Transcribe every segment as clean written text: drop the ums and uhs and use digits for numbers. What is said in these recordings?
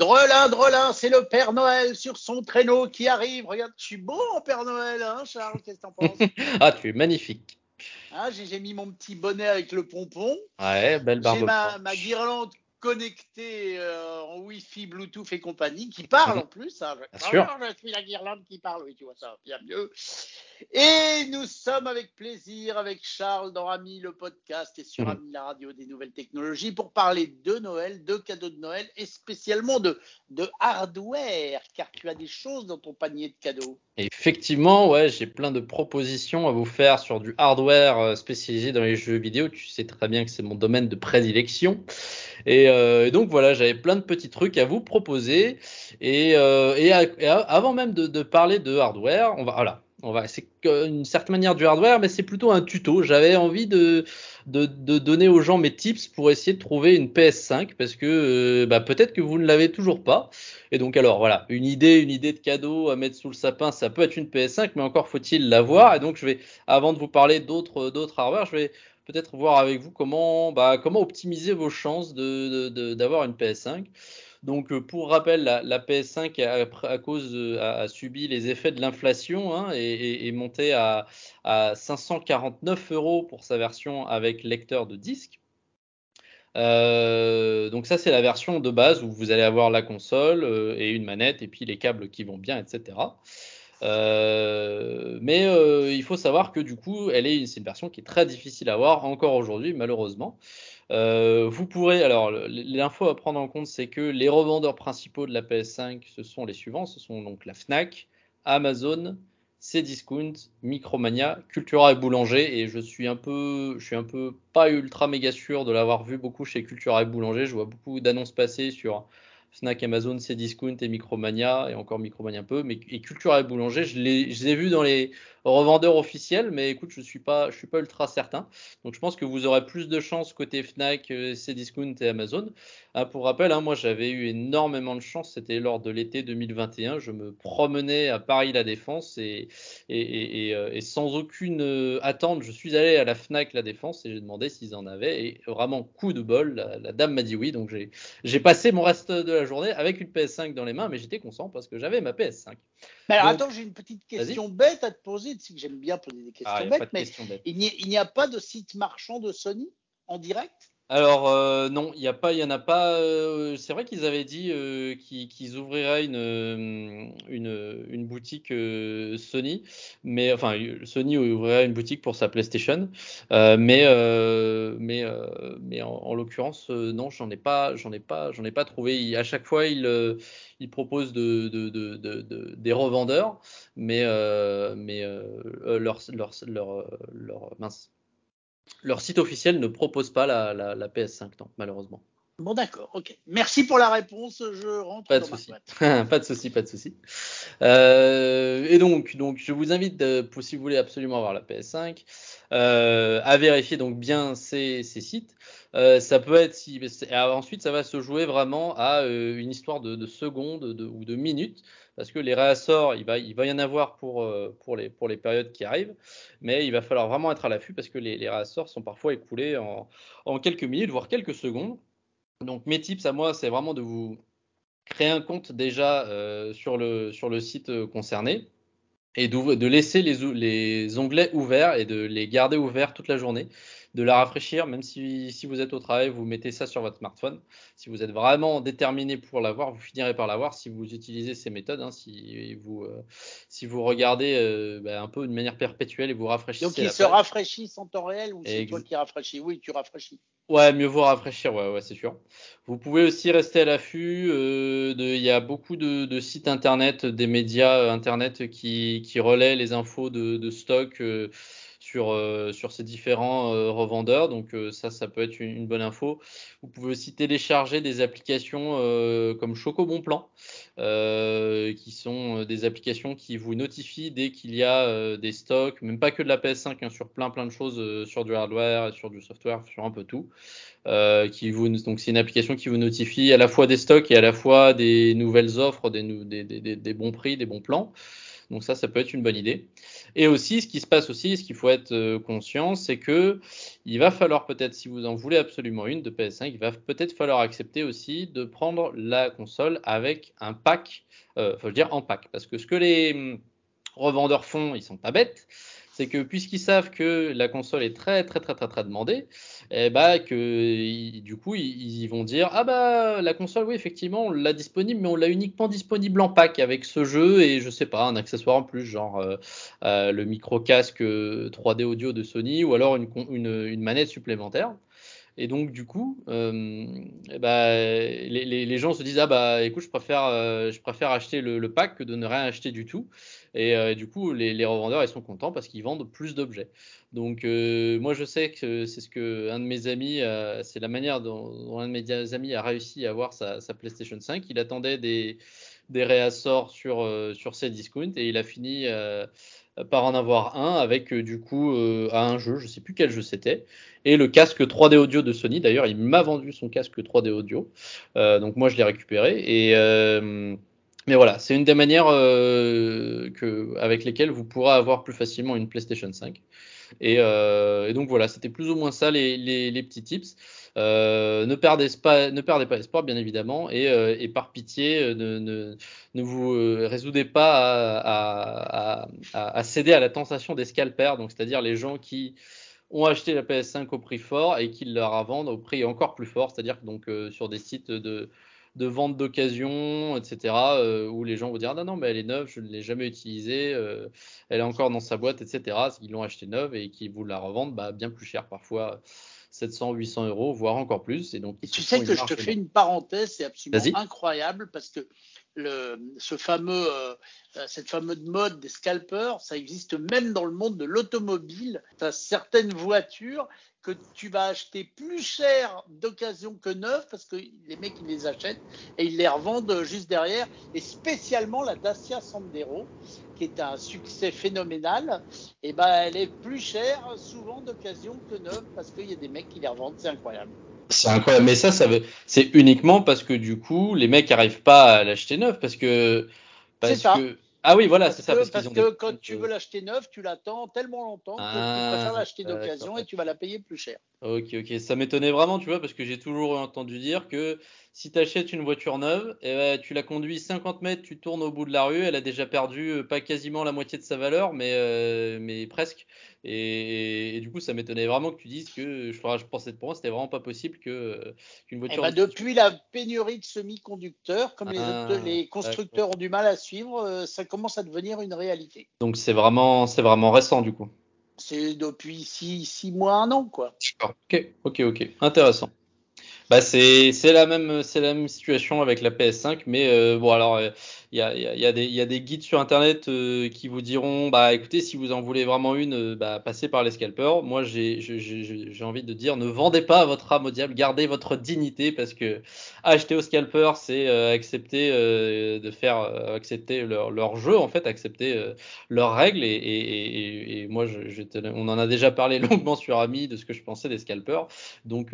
Drelin, c'est le Père Noël sur son traîneau qui arrive. Regarde, je suis beau en Père Noël, hein, Charles, qu'est-ce que t'en penses? Ah, tu es magnifique. Ah, j'ai mis mon petit bonnet avec le pompon. Ouais, belle barbe. J'ai ma guirlande connectée en Wi-Fi, Bluetooth et compagnie, qui parle en plus. Hein. Bien sûr. Je suis la guirlande qui parle, oui, tu vois ça, bien mieux. Et nous sommes avec plaisir avec Charles dans Ami, le podcast, et sur Ami, la radio des nouvelles technologies, pour parler de Noël, de cadeaux de Noël, et spécialement de hardware, car tu as des choses dans ton panier de cadeaux. Effectivement, ouais, j'ai plein de propositions à vous faire sur du hardware spécialisé dans les jeux vidéo. Tu sais très bien que c'est mon domaine de prédilection. Et donc voilà, j'avais plein de petits trucs à vous proposer. Et avant même de parler de hardware, c'est une certaine manière du hardware, mais c'est plutôt un tuto. J'avais envie de donner aux gens mes tips pour essayer de trouver une PS5, parce que peut-être que vous ne l'avez toujours pas. Et donc alors voilà, une idée de cadeau à mettre sous le sapin, ça peut être une PS5, mais encore faut-il l'avoir. Et donc je vais, avant de vous parler d'autres hardware, je vais peut-être voir avec vous comment optimiser vos chances d'avoir une PS5. Donc, pour rappel, la PS5 a subi les effets de l'inflation, hein, et est montée à 549 € pour sa version avec lecteur de disque. Donc ça, c'est la version de base où vous allez avoir la console et une manette et puis les câbles qui vont bien, etc. Mais il faut savoir que du coup, c'est une version qui est très difficile à avoir encore aujourd'hui, malheureusement. L'info à prendre en compte, c'est que les revendeurs principaux de la PS5, ce sont les suivants. Ce sont donc la Fnac, Amazon, Cdiscount, Micromania, Cultura et Boulanger. Et je suis un peu pas ultra méga sûr de l'avoir vu beaucoup chez Cultura et Boulanger. Je vois beaucoup d'annonces passer sur Fnac, Amazon, Cdiscount et Micromania, et encore Micromania un peu, et Cultura et Boulanger, je les ai vus dans les revendeurs officiels, mais écoute, je suis pas ultra certain. Donc je pense que vous aurez plus de chance côté Fnac, Cdiscount et Amazon. Ah, pour rappel, hein, moi j'avais eu énormément de chance, c'était lors de l'été 2021, je me promenais à Paris la Défense et sans aucune attente, je suis allé à la Fnac la Défense et j'ai demandé s'ils en avaient, et vraiment coup de bol, la dame m'a dit oui, donc j'ai passé mon reste de la journée avec une PS5 dans les mains, mais j'étais content parce que j'avais ma PS5. Mais alors, donc, attends, j'ai une petite question bête à te poser. Tu sais que j'aime bien poser des questions bêtes, mais il n'y a pas de site marchand de Sony en direct ? Alors non, il n'y en a pas. C'est vrai qu'ils avaient dit qu'ils ouvriraient une boutique Sony, mais enfin Sony ouvrirait une boutique pour sa PlayStation, mais en l'occurrence non, j'en ai pas trouvé. À chaque fois ils proposent des revendeurs, mais leur site officiel ne propose pas la PS5, non, malheureusement. Bon, d'accord, ok. Merci pour la réponse, je rentre pas dans ma boîte. Pas de souci. Et donc, je vous invite, si vous voulez absolument avoir la PS5, à vérifier donc bien ces sites. Ça peut être ensuite ça va se jouer vraiment à une histoire de secondes ou de minutes, parce que les réassorts il va y en avoir pour les périodes qui arrivent, mais il va falloir vraiment être à l'affût parce que les réassorts sont parfois écoulés en quelques minutes voire quelques secondes. Donc mes tips à moi, c'est vraiment de vous créer un compte déjà sur le site concerné et de laisser les onglets ouverts et de les garder ouverts toute la journée, de la rafraîchir, même si vous êtes au travail, vous mettez ça sur votre smartphone. Si vous êtes vraiment déterminé pour l'avoir, vous finirez par l'avoir si vous utilisez ces méthodes, hein, si vous regardez un peu de manière perpétuelle et vous rafraîchissez. Donc ils se rafraîchissent en temps réel ou c'est toi qui rafraîchis ? Oui, tu rafraîchis. Ouais, mieux vaut rafraîchir, ouais, c'est sûr. Vous pouvez aussi rester à l'affût. Il y a beaucoup de sites internet, des médias internet qui relaient les infos de stock sur ces différents revendeurs. Donc ça peut être une bonne info. Vous pouvez aussi télécharger des applications comme Choco Bon Plan, qui sont des applications qui vous notifient dès qu'il y a des stocks, même pas que de la PS5, hein, sur plein de choses, sur du hardware, sur du software, sur un peu tout. Donc c'est une application qui vous notifie à la fois des stocks et à la fois des nouvelles offres, des bons prix, des bons plans. Donc ça peut être une bonne idée. Et aussi, ce qui se passe aussi, ce qu'il faut être conscient, c'est que il va falloir peut-être, si vous en voulez absolument une de PS5, il va peut-être falloir accepter aussi de prendre la console avec un pack, en pack, parce que ce que les revendeurs font, ils sont pas bêtes. C'est que puisqu'ils savent que la console est très très très très très demandée, et du coup ils vont dire la console, oui, effectivement on l'a disponible, mais on l'a uniquement disponible en pack avec ce jeu et je sais pas, un accessoire en plus, genre le micro casque 3D audio de Sony, ou alors une manette supplémentaire. Et donc du coup, les gens se disent écoute, je préfère acheter le pack que de ne rien acheter du tout. Et du coup, les revendeurs, ils sont contents parce qu'ils vendent plus d'objets. Donc moi, je sais que c'est ce que un de mes amis, c'est la manière dont un de mes amis a réussi à avoir sa PlayStation 5. Il attendait des réassorts sur Cdiscount et il a fini par en avoir un avec un jeu, je sais plus quel jeu c'était, et le casque 3D audio de Sony. D'ailleurs, il m'a vendu son casque 3D audio, donc moi je l'ai récupéré. Et mais voilà, c'est une des manières avec lesquelles vous pourrez avoir plus facilement une PlayStation 5. Et donc voilà, c'était plus ou moins ça les petits tips. Ne perdez pas espoir, bien évidemment, et par pitié, ne vous résoudez pas à céder à la tentation des scalpers, donc c'est-à-dire les gens qui ont acheté la PS5 au prix fort et qui la revendent au prix encore plus fort, c'est-à-dire donc sur des sites de vente d'occasion, etc., où les gens vont dire non, mais elle est neuve, je ne l'ai jamais utilisée, elle est encore dans sa boîte, etc. Ils l'ont achetée neuve et qui vous la revendent bien plus cher, parfois 700, 800 euros, voire encore plus. Et donc, tu sais que je te fais une parenthèse, c'est absolument incroyable, parce que cette fameuse mode des scalpers, ça existe même dans le monde de l'automobile. Tu as certaines voitures que tu vas acheter plus cher d'occasion que neuf, parce que les mecs, ils les achètent et ils les revendent juste derrière, et spécialement la Dacia Sandero, qui est un succès phénoménal, et elle est plus chère souvent d'occasion que neuf, parce qu'il y a des mecs qui les revendent, c'est incroyable. C'est incroyable, mais c'est uniquement parce que du coup, les mecs n'arrivent pas à l'acheter neuf, parce que ah oui, voilà, c'est ça. Parce que quand tu veux l'acheter neuf, tu l'attends tellement longtemps que tu préfères l'acheter d'occasion et tu vas la payer plus cher. Ok, ça m'étonnait vraiment, tu vois, parce que j'ai toujours entendu dire que si tu achètes une voiture neuve, tu la conduis 50 mètres, tu tournes au bout de la rue, elle a déjà perdu pas quasiment la moitié de sa valeur, mais presque. Et du coup, ça m'étonnait vraiment que tu dises que je pensais pour moi, c'était vraiment pas possible qu'une voiture. Depuis la pénurie de semi-conducteurs, comme les constructeurs ont du mal à suivre, ça commence à devenir une réalité. Donc c'est vraiment récent du coup. C'est depuis 6 mois, 1 an quoi. Ok, intéressant. C'est la même situation avec la PS5, mais il y a des guides sur internet qui vous diront écoutez, si vous en voulez vraiment une, passez par les scalpers. Moi j'ai envie de dire, ne vendez pas votre âme au diable, gardez votre dignité, parce que acheter aux scalpers, c'est accepter de faire accepter leur jeu, en fait, accepter leurs règles, et moi on en a déjà parlé longuement sur Ami de ce que je pensais des scalpers, donc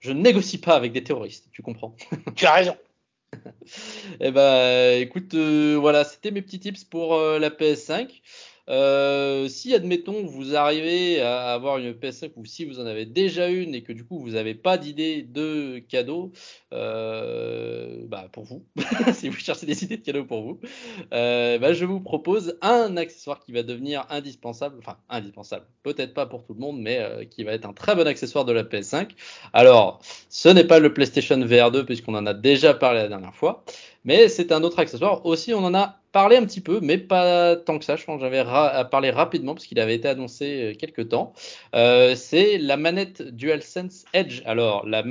je ne négocie pas avec des terroristes, tu comprends. Tu as raison. Écoute, voilà, c'était mes petits tips pour la PS5. Si, admettons, vous arrivez à avoir une PS5, ou si vous en avez déjà une et que du coup vous n'avez pas d'idée de cadeau pour vous, si vous cherchez des idées de cadeaux pour vous, je vous propose un accessoire qui va devenir indispensable, peut-être pas pour tout le monde, mais qui va être un très bon accessoire de la PS5. Alors, ce n'est pas le PlayStation VR 2, puisqu'on en a déjà parlé la dernière fois, mais c'est un autre accessoire aussi. On en a parlé un petit peu, mais pas tant que ça. Je pense que j'avais à parler rapidement parce qu'il avait été annoncé quelques temps. C'est la manette DualSense Edge. Alors, la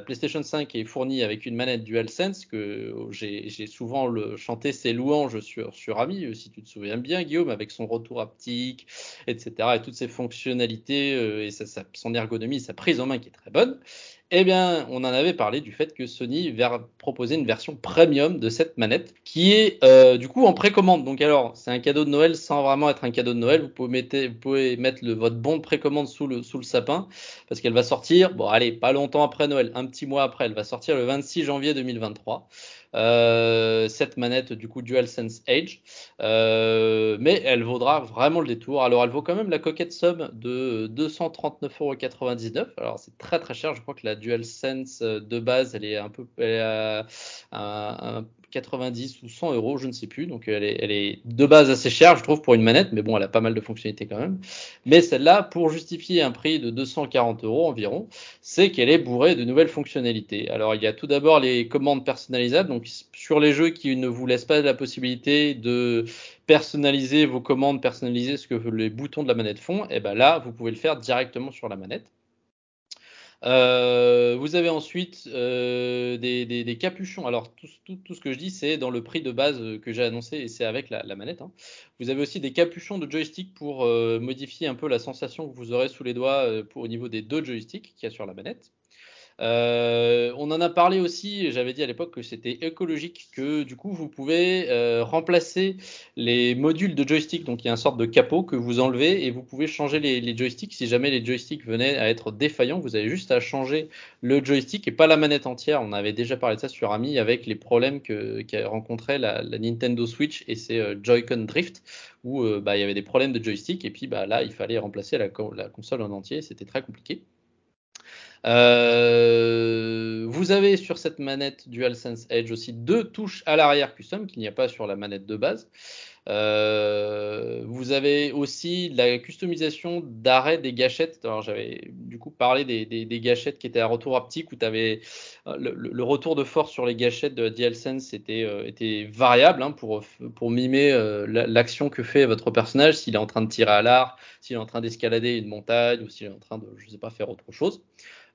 PlayStation 5 est fournie avec une manette DualSense, que j'ai souvent chanté ses louanges sur Ami, si tu te souviens bien, Guillaume, avec son retour haptique, etc., et toutes ses fonctionnalités et son ergonomie, sa prise en main qui est très bonne. Eh bien, on en avait parlé du fait que Sony proposait une version premium de cette manette qui est du coup en précommande. Donc alors, c'est un cadeau de Noël sans vraiment être un cadeau de Noël. Vous pouvez mettre votre bon de précommande sous le sapin, parce qu'elle va sortir, pas longtemps après Noël, un petit mois après. Elle va sortir le 26 janvier 2023. Cette manette du coup DualSense Edge, mais elle vaudra vraiment le détour. Alors elle vaut quand même la coquette somme de 239,99€. Alors c'est très très cher, je crois que la DualSense de base elle est un peu à 90 ou 100€, je ne sais plus. Donc elle est de base assez chère, je trouve, pour une manette, mais bon, elle a pas mal de fonctionnalités quand même. Mais celle-là, pour justifier un prix de 240€ environ, c'est qu'elle est bourrée de nouvelles fonctionnalités. Alors il y a tout d'abord les commandes personnalisables, donc sur les jeux qui ne vous laissent pas la possibilité de personnaliser vos commandes, personnaliser ce que les boutons de la manette font, et ben là, vous pouvez le faire directement sur la manette. Vous avez ensuite des capuchons. Alors tout ce que je dis, c'est dans le prix de base que j'ai annoncé, et c'est avec la manette, hein. Vous avez aussi des capuchons de joystick pour modifier un peu la sensation que vous aurez sous les doigts au niveau des deux joysticks qu'il y a sur la manette. On en a parlé aussi, j'avais dit à l'époque que c'était écologique, que du coup vous pouvez remplacer les modules de joystick, donc il y a une sorte de capot que vous enlevez et vous pouvez changer les joysticks. Si jamais les joysticks venaient à être défaillants, vous avez juste à changer le joystick et pas la manette entière. On avait déjà parlé de ça sur Ami avec les problèmes qu'a rencontré la Nintendo Switch et ses Joy-Con Drift, où il y avait des problèmes de joystick et puis là il fallait remplacer la console en entier, c'était très compliqué. Vous avez sur cette manette DualSense Edge aussi deux touches à l'arrière custom qu'il n'y a pas sur la manette de base. Vous avez aussi la customisation d'arrêt des gâchettes. Alors j'avais du coup parlé des gâchettes qui étaient à retour haptique, où tu avais le retour de force sur les gâchettes de DualSense était variable, hein, pour mimer l'action que fait votre personnage, s'il est en train de tirer à l'arc, s'il est en train d'escalader une montagne, ou s'il est en train de, je sais pas, faire autre chose.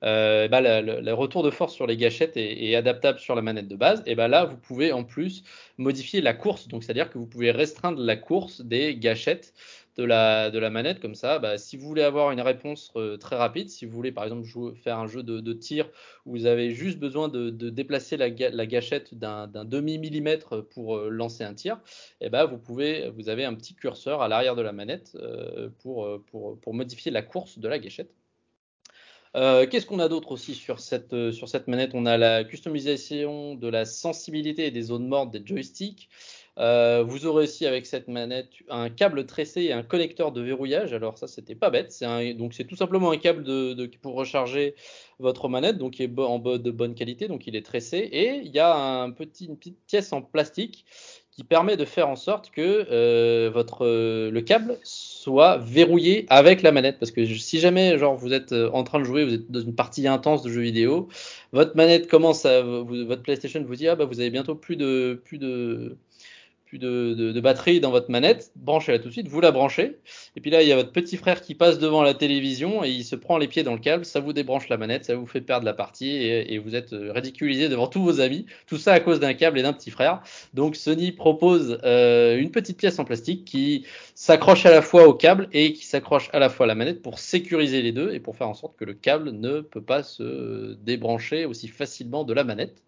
Le retour de force sur les gâchettes est adaptable sur la manette de base. Et là, vous pouvez en plus modifier la course, donc c'est-à-dire que vous pouvez restreindre la course des gâchettes de la manette. Comme ça, si vous voulez avoir une réponse très rapide, si vous voulez par exemple faire un jeu de tir où vous avez juste besoin de déplacer la gâchette d'un demi-millimètre pour lancer un tir, et vous avez un petit curseur à l'arrière de la manette pour modifier la course de la gâchette. Qu'est-ce qu'on a d'autre aussi sur cette manette? On a la customisation de la sensibilité et des zones mortes des joysticks. Vous aurez aussi avec cette manette un câble tressé et un connecteur de verrouillage. Alors ça, c'était pas bête. Donc c'est tout simplement un câble pour recharger votre manette, donc qui est de bonne qualité, donc il est tressé. Et il y a une petite pièce en plastique qui permet de faire en sorte que le câble soit verrouillé avec la manette. Parce que si jamais vous êtes en train de jouer, vous êtes dans une partie intense de jeu vidéo, votre manette votre PlayStation vous dit vous avez bientôt plus de batterie dans votre manette, branchez-la tout de suite, vous la branchez, et puis là il y a votre petit frère qui passe devant la télévision et il se prend les pieds dans le câble, ça vous débranche la manette, ça vous fait perdre la partie et vous êtes ridiculisé devant tous vos amis, tout ça à cause d'un câble et d'un petit frère. Donc Sony propose une petite pièce en plastique qui s'accroche à la fois au câble et qui s'accroche à la fois à la manette pour sécuriser les deux et pour faire en sorte que le câble ne peut pas se débrancher aussi facilement de la manette.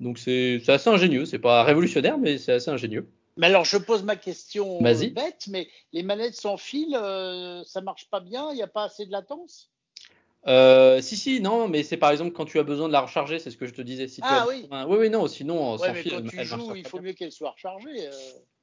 Donc c'est assez ingénieux, c'est pas révolutionnaire mais c'est assez ingénieux. Mais alors je pose ma question bête, mais les manettes sans fil, ça marche pas bien, il n'y a pas assez de latence ? Si, non, mais c'est par exemple quand tu as besoin de la recharger, c'est ce que je te disais. Si sinon sans fil. Quand tu joues, il faut mieux qu'elle soit rechargée.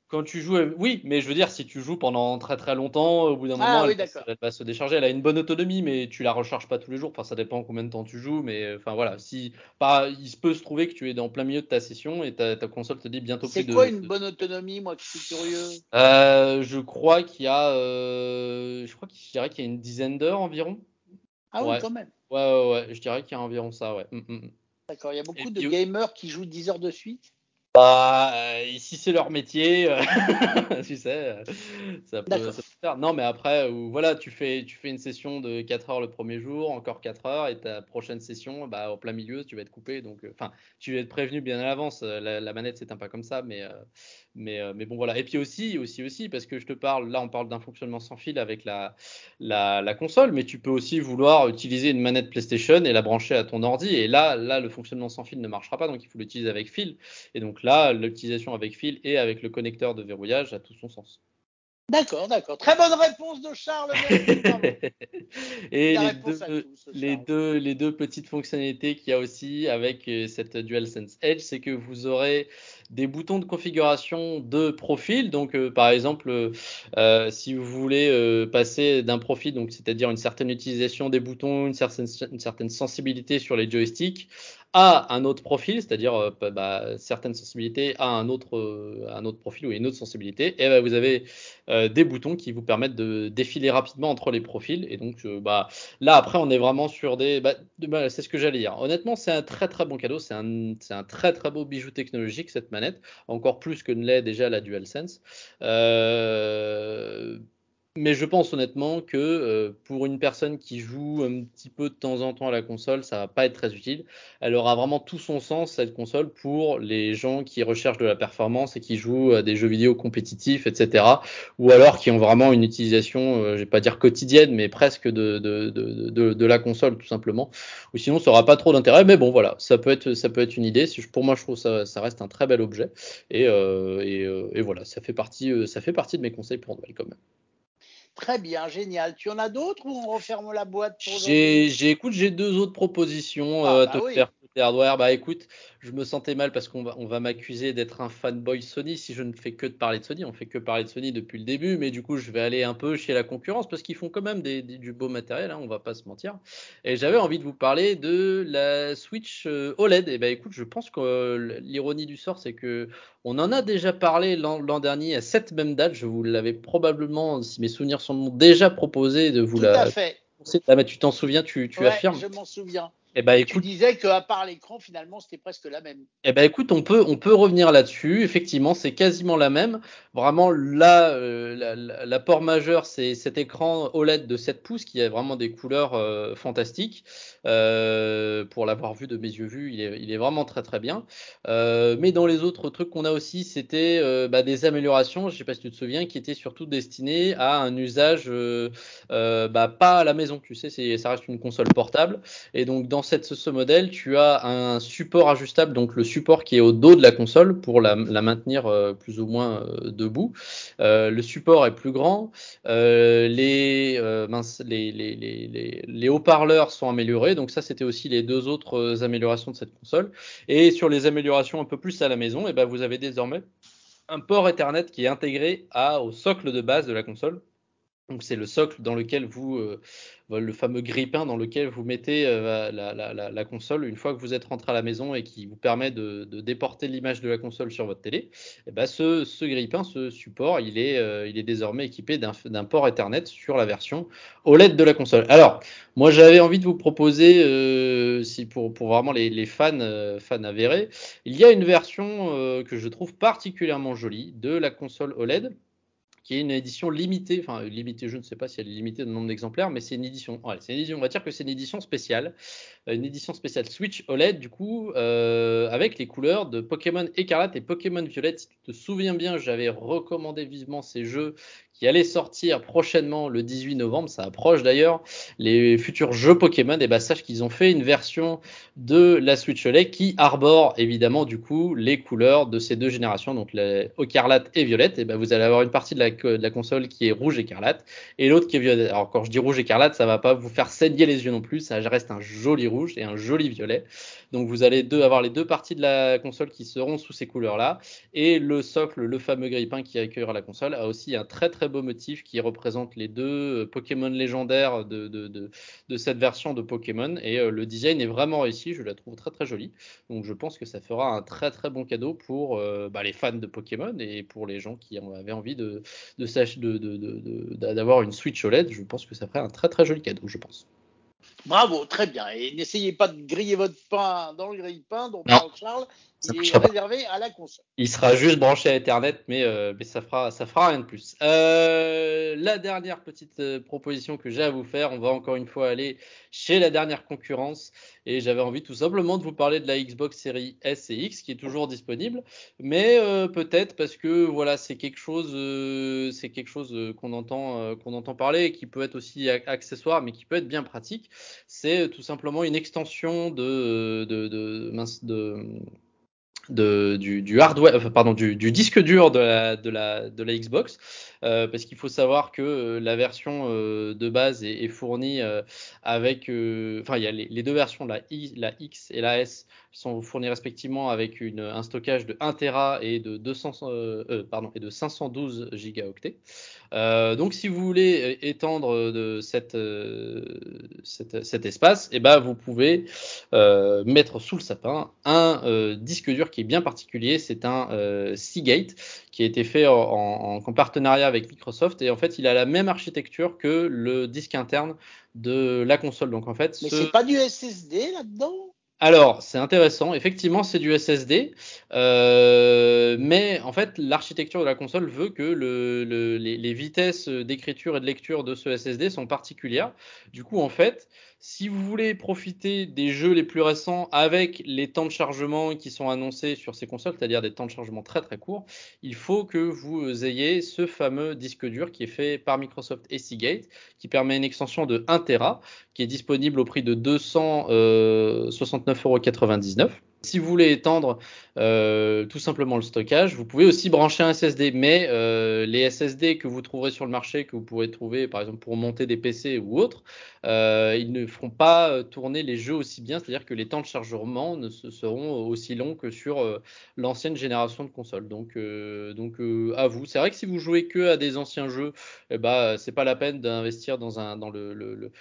Quand tu joues, oui, mais je veux dire, si tu joues pendant très très longtemps, au bout d'un moment, elle va se décharger. Elle a une bonne autonomie, mais tu la recharges pas tous les jours. Enfin, ça dépend combien de temps tu joues, mais enfin voilà. Il se peut se trouver que tu es en plein milieu de ta session et ta console te dit bientôt plus de. C'est quoi une bonne autonomie, moi qui suis curieux ? Je crois qu'il y a, je dirais qu'il y a une dizaine d'heures environ. Ah ouais. Oui, quand même. Ouais, je dirais qu'il y a environ ça, ouais. D'accord. Il y a beaucoup de gamers qui jouent 10 heures de suite. Si c'est leur métier, tu sais, ça peut faire. Non, mais après, tu fais une session de 4 heures le premier jour, encore 4 heures, et ta prochaine session, au plein milieu, tu vas être coupé. Donc, tu vas être prévenu bien à l'avance. La manette s'éteint pas comme ça, mais bon, voilà. Et puis aussi, parce que on parle d'un fonctionnement sans fil avec la console, mais tu peux aussi vouloir utiliser une manette PlayStation et la brancher à ton ordi. Et là, le fonctionnement sans fil ne marchera pas, donc il faut l'utiliser avec fil. Et donc là, l'utilisation avec fil et avec le connecteur de verrouillage a tout son sens. D'accord, d'accord. Très bonne réponse de Charles. Et les deux petites fonctionnalités qu'il y a aussi avec cette DualSense Edge, c'est que vous aurez des boutons de configuration de profil. Donc, par exemple, si vous voulez passer d'un profil, donc c'est-à-dire une certaine utilisation des boutons, une certaine sensibilité sur les joysticks, à un autre profil, c'est-à-dire certaines sensibilités à un autre profil ou une autre sensibilité, et vous avez des boutons qui vous permettent de défiler rapidement entre les profils. Et donc là après on est vraiment sur des c'est ce que j'allais dire. Honnêtement, c'est un très très bon cadeau, c'est un très très beau bijou technologique, cette manette, encore plus que ne l'est déjà la DualSense. Mais je pense honnêtement que pour une personne qui joue un petit peu de temps en temps à la console, ça va pas être très utile. Elle aura vraiment tout son sens, cette console, pour les gens qui recherchent de la performance et qui jouent à des jeux vidéo compétitifs, etc. Ou alors qui ont vraiment une utilisation, je vais pas dire quotidienne, mais presque de la console, tout simplement. Ou sinon, ça aura pas trop d'intérêt. Mais bon, voilà, ça peut être une idée. Pour moi, je trouve ça reste un très bel objet. Et voilà, ça fait partie de mes conseils pour Noël quand même. Très bien, génial. Tu en as d'autres ou on referme la boîte pour j'ai deux autres propositions à te faire côté hardware. Écoute, je me sentais mal parce qu'on va m'accuser d'être un fanboy Sony si je ne fais que de parler de Sony. On fait que parler de Sony depuis le début, mais du coup, je vais aller un peu chez la concurrence parce qu'ils font quand même du beau matériel, on va pas se mentir. Et j'avais envie de vous parler de la Switch OLED. Et écoute, je pense que l'ironie du sort, c'est que on en a déjà parlé l'an dernier à cette même date. Je vous l'avais probablement, si mes souvenirs sont déjà proposés, de vous la conseiller. Tu t'en souviens, tu affirmes. Je m'en souviens. Écoute, tu disais qu'à part l'écran, finalement, c'était presque la même. Écoute, on peut revenir là-dessus. Effectivement, c'est quasiment la même. Vraiment, là, l'apport majeur, c'est cet écran OLED de 7 pouces qui a vraiment des couleurs fantastiques. Pour l'avoir vu de mes yeux vus, il est vraiment très, très bien. Mais dans les autres trucs qu'on a aussi, c'était des améliorations, je ne sais pas si tu te souviens, qui étaient surtout destinées à un usage pas à la maison. Tu sais, ça reste une console portable. Et donc, dans ce modèle, tu as un support ajustable, donc le support qui est au dos de la console pour la maintenir plus ou moins debout. Le support est plus grand. Les haut-parleurs sont améliorés. Donc ça, c'était aussi les deux autres améliorations de cette console. Et sur les améliorations un peu plus à la maison, vous avez désormais un port Ethernet qui est intégré au socle de base de la console. Donc c'est le socle dans lequel le fameux grippin dans lequel vous mettez la console une fois que vous êtes rentré à la maison et qui vous permet de déporter l'image de la console sur votre télé. Ce grippin, ce support, il est désormais équipé d'un port Ethernet sur la version OLED de la console. Alors, moi j'avais envie de vous proposer, si pour vraiment les fans avérés, il y a une version que je trouve particulièrement jolie de la console OLED, qui est une édition limitée, je ne sais pas si elle est limitée de nombre d'exemplaires, mais c'est une édition, on va dire que c'est une édition spéciale Switch OLED, du coup, avec les couleurs de Pokémon Écarlate et Pokémon Violette. Si tu te souviens bien, j'avais recommandé vivement ces jeux qui allaient sortir prochainement le 18 novembre, ça approche d'ailleurs, les futurs jeux Pokémon, sache qu'ils ont fait une version de la Switch OLED qui arbore évidemment du coup les couleurs de ces deux générations, donc Écarlate et Violette, vous allez avoir une partie de la console qui est rouge écarlate et l'autre qui est violet. Alors quand je dis rouge écarlate, ça va pas vous faire saigner les yeux non plus, ça reste un joli rouge et un joli violet. Donc vous allez avoir les deux parties de la console qui seront sous ces couleurs-là, et le socle, le fameux grippin qui accueillera la console, a aussi un très très beau motif qui représente les deux Pokémon légendaires de cette version de Pokémon, et le design est vraiment réussi, je la trouve très très jolie. Donc je pense que ça fera un très très bon cadeau pour les fans de Pokémon et pour les gens qui avaient envie d'avoir une Switch OLED. Je pense que ça ferait un très très joli cadeau, je pense. Bravo, très bien. Et n'essayez pas de griller votre pain dans le grille-pain dont parle Charles. Il est réservé à la console. Il sera juste branché à Ethernet, mais ça fera rien de plus. La dernière petite proposition que j'ai à vous faire, on va encore une fois aller chez la dernière concurrence. Et j'avais envie tout simplement de vous parler de la Xbox Series S et X qui est toujours disponible, mais peut-être parce que voilà, c'est quelque chose qu'on entend parler et qui peut être aussi accessoire, mais qui peut être bien pratique. C'est tout simplement une extension du hardware, enfin, pardon, du disque dur de la Xbox, parce qu'il faut savoir que la version de base est fournie avec, enfin il y a les deux versions, la X et la S sont fournies respectivement avec un stockage de 1 Tera et de 512 gigaoctets. Donc si vous voulez étendre de cet espace, et ben vous pouvez mettre sous le sapin un disque dur qui est bien particulier. C'est un Seagate qui a été fait en partenariat avec Microsoft, et en fait il a la même architecture que le disque interne de la console. Donc en fait, mais c'est pas du SSD là-dedans? Alors, c'est intéressant. Effectivement, c'est du SSD, mais en fait, l'architecture de la console veut que les vitesses d'écriture et de lecture de ce SSD sont particulières. Du coup, en fait, si vous voulez profiter des jeux les plus récents avec les temps de chargement qui sont annoncés sur ces consoles, c'est-à-dire des temps de chargement très très courts, il faut que vous ayez ce fameux disque dur qui est fait par Microsoft et Seagate, qui permet une extension de 1 Tera, qui est disponible au prix de 269,99 €. Si vous voulez étendre tout simplement le stockage, vous pouvez aussi brancher un SSD, mais les SSD que vous trouverez sur le marché, que vous pourrez trouver par exemple pour monter des PC ou autres, ils ne feront pas tourner les jeux aussi bien, c'est-à-dire que les temps de chargement ne seront aussi longs que sur l'ancienne génération de consoles. Donc, à vous. C'est vrai que si vous jouez que à des anciens jeux, c'est pas la peine d'investir dans le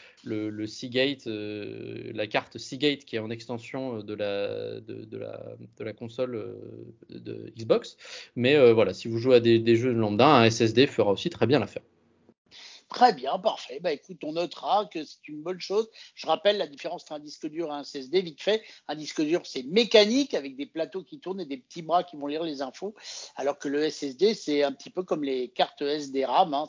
Seagate, la carte Seagate qui est en extension de la console de Xbox. Mais voilà, si vous jouez à des jeux lambda, un SSD fera aussi très bien l'affaire. Très bien, parfait. Bah écoute, on notera que c'est une bonne chose. Je rappelle la différence entre un disque dur et un SSD, vite fait. Un disque dur, c'est mécanique, avec des plateaux qui tournent et des petits bras qui vont lire les infos, alors que le SSD, c'est un petit peu comme les cartes SD RAM, hein.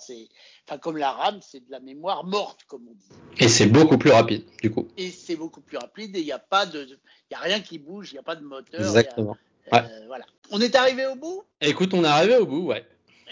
Enfin, comme la RAM, c'est de la mémoire morte, comme on dit. Et c'est beaucoup plus rapide, du coup. Et c'est beaucoup plus rapide, et il n'y a pas il n'y a rien qui bouge, il n'y a pas de moteur. Exactement. Ouais. Voilà. On est arrivé au bout ? Écoute, on est arrivé au bout, ouais.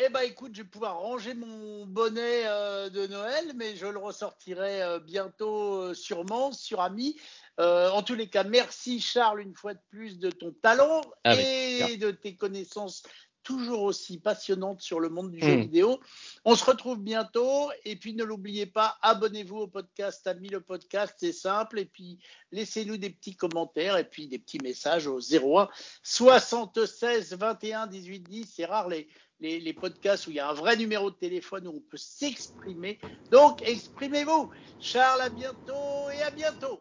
Eh ben écoute, je vais pouvoir ranger mon bonnet de Noël, mais je le ressortirai bientôt sûrement sur Ami. En tous les cas, merci Charles une fois de plus de ton talent et de tes connaissances toujours aussi passionnantes sur le monde du jeu vidéo. On se retrouve bientôt, et puis ne l'oubliez pas, abonnez-vous au podcast Ami le podcast, c'est simple, et puis laissez-nous des petits commentaires et puis des petits messages au 01 76 21 18 10, c'est rare les podcasts où il y a un vrai numéro de téléphone où on peut s'exprimer. Donc, exprimez-vous. Charles, à bientôt et à bientôt.